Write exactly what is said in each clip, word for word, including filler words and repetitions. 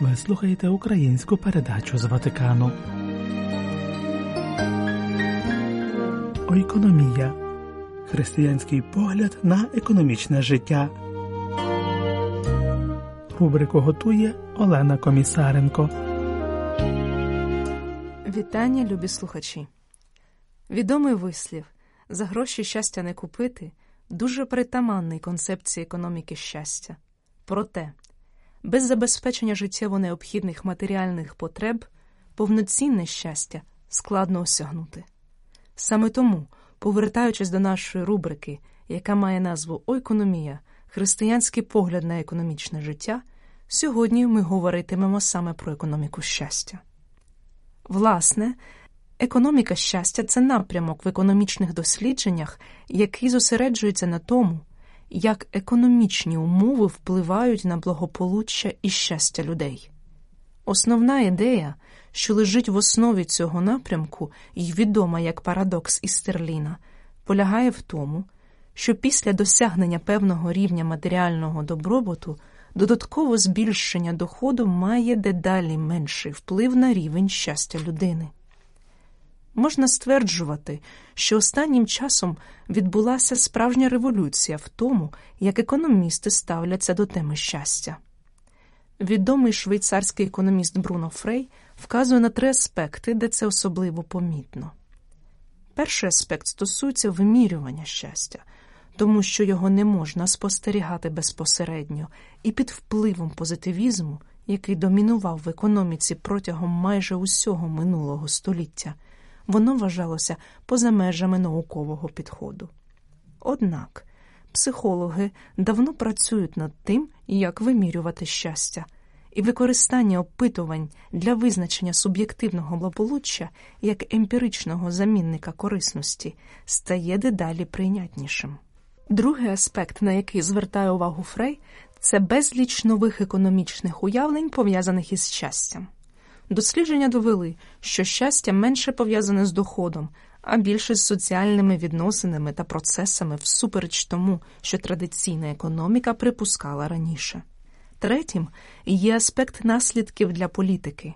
Ви слухаєте українську передачу з Ватикану. Ойкономія. Християнський погляд на економічне життя. Рубрику готує Олена Комісаренко. Вітання, любі слухачі. Відомий вислів «За гроші щастя не купити» дуже притаманний концепції економіки щастя. Проте, без забезпечення життєво необхідних матеріальних потреб повноцінне щастя складно осягнути. Саме тому, повертаючись до нашої рубрики, яка має назву «Ойкономія. Християнський погляд на економічне життя», сьогодні ми говоритимемо саме про економіку щастя. Власне, економіка щастя – це напрямок в економічних дослідженнях, який зосереджується на тому, як економічні умови впливають на благополуччя і щастя людей. Основна ідея, що лежить в основі цього напрямку і відома як парадокс Істерліна, полягає в тому, що після досягнення певного рівня матеріального добробуту додатково збільшення доходу має дедалі менший вплив на рівень щастя людини. Можна стверджувати, що останнім часом відбулася справжня революція в тому, як економісти ставляться до теми щастя. Відомий швейцарський економіст Бруно Фрей вказує на три аспекти, де це особливо помітно. Перший аспект стосується вимірювання щастя, тому що його не можна спостерігати безпосередньо і під впливом позитивізму, який домінував в економіці протягом майже усього минулого століття, воно вважалося поза межами наукового підходу. Однак психологи давно працюють над тим, як вимірювати щастя, і використання опитувань для визначення суб'єктивного благополуччя як емпіричного замінника корисності стає дедалі прийнятнішим. Другий аспект, на який звертає увагу Фрей, це безліч нових економічних уявлень, пов'язаних із щастям. Дослідження довели, що щастя менше пов'язане з доходом, а більше з соціальними відносинами та процесами всупереч тому, що традиційна економіка припускала раніше. Третім є аспект наслідків для політики.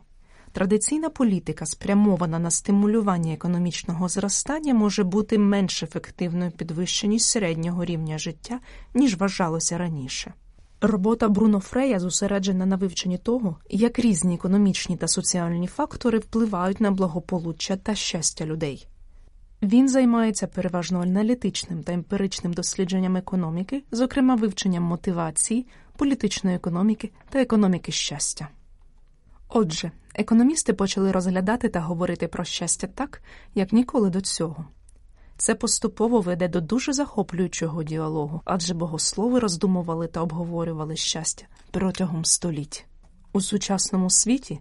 Традиційна політика, спрямована на стимулювання економічного зростання, може бути менш ефективною підвищенню середнього рівня життя, ніж вважалося раніше. Робота Бруно Фрея зосереджена на вивченні того, як різні економічні та соціальні фактори впливають на благополуччя та щастя людей. Він займається переважно аналітичним та емпіричним дослідженням економіки, зокрема вивченням мотивації, політичної економіки та економіки щастя. Отже, економісти почали розглядати та говорити про щастя так, як ніколи до цього. Це поступово веде до дуже захоплюючого діалогу, адже богослови роздумували та обговорювали щастя протягом століть. У сучасному світі,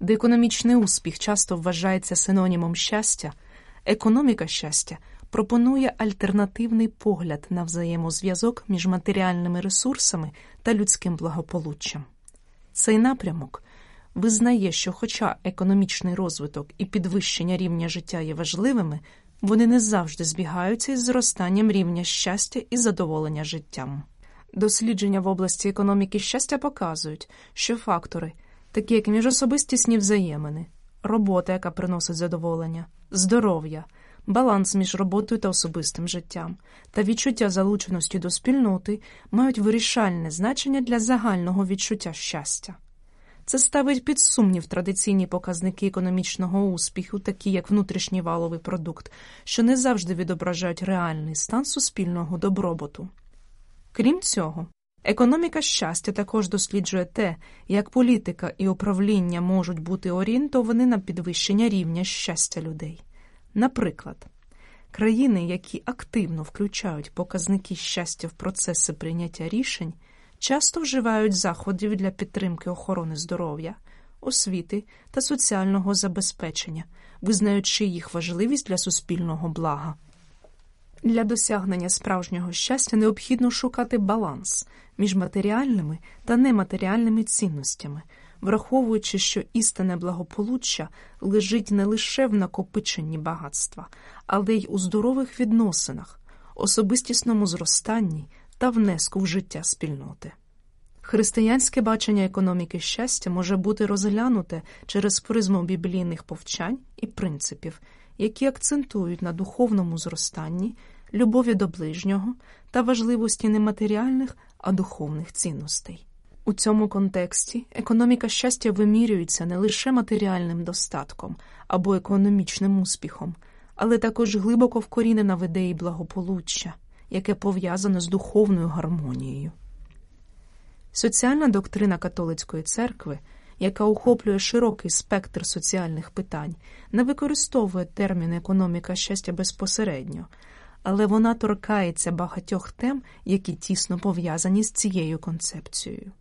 де економічний успіх часто вважається синонімом щастя, економіка щастя пропонує альтернативний погляд на взаємозв'язок між матеріальними ресурсами та людським благополуччям. Цей напрямок визнає, що хоча економічний розвиток і підвищення рівня життя є важливими, вони не завжди збігаються із зростанням рівня щастя і задоволення життям. Дослідження в області економіки щастя показують, що фактори, такі як міжособистісні взаємини, робота, яка приносить задоволення, здоров'я, баланс між роботою та особистим життям та відчуття залученості до спільноти, мають вирішальне значення для загального відчуття щастя. Це ставить під сумнів традиційні показники економічного успіху, такі як внутрішній валовий продукт, що не завжди відображають реальний стан суспільного добробуту. Крім цього, економіка щастя також досліджує те, як політика і управління можуть бути орієнтовані на підвищення рівня щастя людей. Наприклад, країни, які активно включають показники щастя в процеси прийняття рішень, часто вживають заходів для підтримки охорони здоров'я, освіти та соціального забезпечення, визнаючи їх важливість для суспільного блага. Для досягнення справжнього щастя необхідно шукати баланс між матеріальними та нематеріальними цінностями, враховуючи, що істинне благополуччя лежить не лише в накопиченні багатства, але й у здорових відносинах, особистісному зростанні та внеску в життя спільноти. Християнське бачення економіки щастя може бути розглянуте через призму біблійних повчань і принципів, які акцентують на духовному зростанні, любові до ближнього та важливості не матеріальних, а духовних цінностей. У цьому контексті економіка щастя вимірюється не лише матеріальним достатком або економічним успіхом, але також глибоко вкорінена в ідеї благополуччя, яке пов'язане з духовною гармонією. Соціальна доктрина католицької церкви, яка охоплює широкий спектр соціальних питань, не використовує термін «економіка щастя» безпосередньо, але вона торкається багатьох тем, які тісно пов'язані з цією концепцією.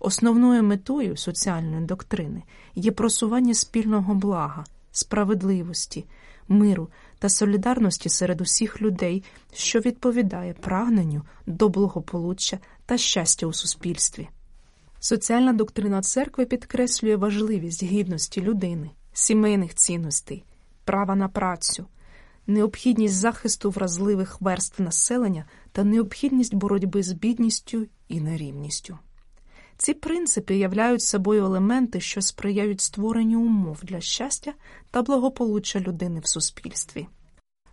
Основною метою соціальної доктрини є просування спільного блага, справедливості, миру та солідарності серед усіх людей, що відповідає прагненню до благополуччя та щастя у суспільстві. Соціальна доктрина церкви підкреслює важливість гідності людини, сімейних цінностей, права на працю, необхідність захисту вразливих верств населення та необхідність боротьби з бідністю і нерівністю. Ці принципи являють собою елементи, що сприяють створенню умов для щастя та благополуччя людини в суспільстві.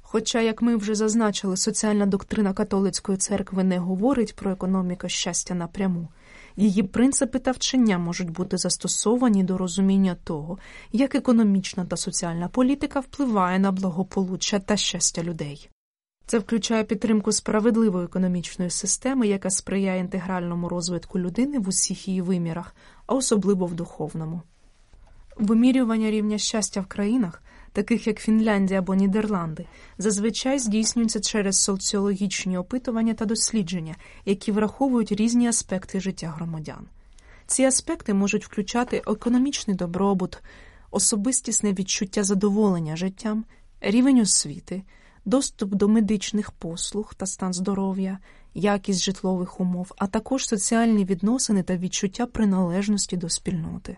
Хоча, як ми вже зазначили, соціальна доктрина католицької церкви не говорить про економіку щастя напряму, її принципи та вчення можуть бути застосовані до розуміння того, як економічна та соціальна політика впливає на благополуччя та щастя людей. Це включає підтримку справедливої економічної системи, яка сприяє інтегральному розвитку людини в усіх її вимірах, а особливо в духовному. Вимірювання рівня щастя в країнах, таких як Фінляндія або Нідерланди, зазвичай здійснюється через соціологічні опитування та дослідження, які враховують різні аспекти життя громадян. Ці аспекти можуть включати економічний добробут, особистісне відчуття задоволення життям, рівень освіти, доступ до медичних послуг та стан здоров'я, якість житлових умов, а також соціальні відносини та відчуття приналежності до спільноти.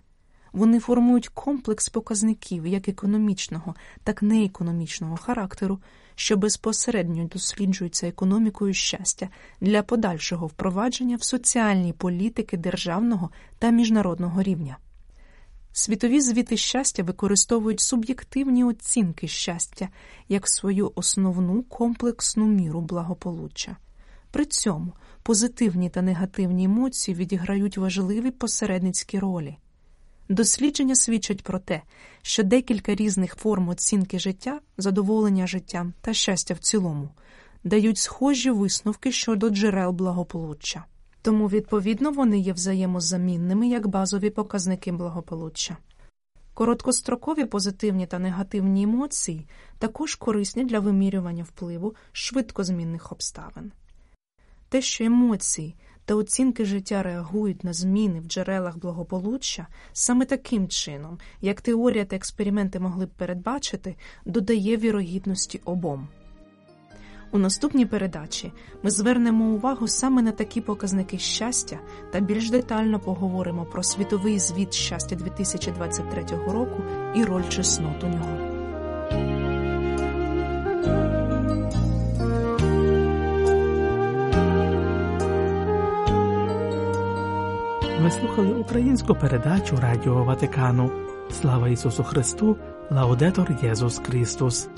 Вони формують комплекс показників як економічного, так і неекономічного характеру, що безпосередньо досліджуються економікою щастя для подальшого впровадження в соціальні політики державного та міжнародного рівня. Світові звіти щастя використовують суб'єктивні оцінки щастя як свою основну комплексну міру благополуччя. При цьому позитивні та негативні емоції відіграють важливі посередницькі ролі. Дослідження свідчать про те, що декілька різних форм оцінки життя, задоволення життям та щастя в цілому дають схожі висновки щодо джерел благополуччя. Тому, відповідно, вони є взаємозамінними як базові показники благополуччя. Короткострокові позитивні та негативні емоції також корисні для вимірювання впливу швидкозмінних обставин. Те, що емоції та оцінки життя реагують на зміни в джерелах благополуччя саме таким чином, як теорія та експерименти могли б передбачити, додає вірогідності обом. У наступній передачі ми звернемо увагу саме на такі показники щастя та більш детально поговоримо про світовий звіт щастя дві тисячі двадцять третього року і роль чеснот у нього. Ви слухали українську передачу Радіо Ватикану. Слава Ісусу Христу! Лаудетор Єсус Христос!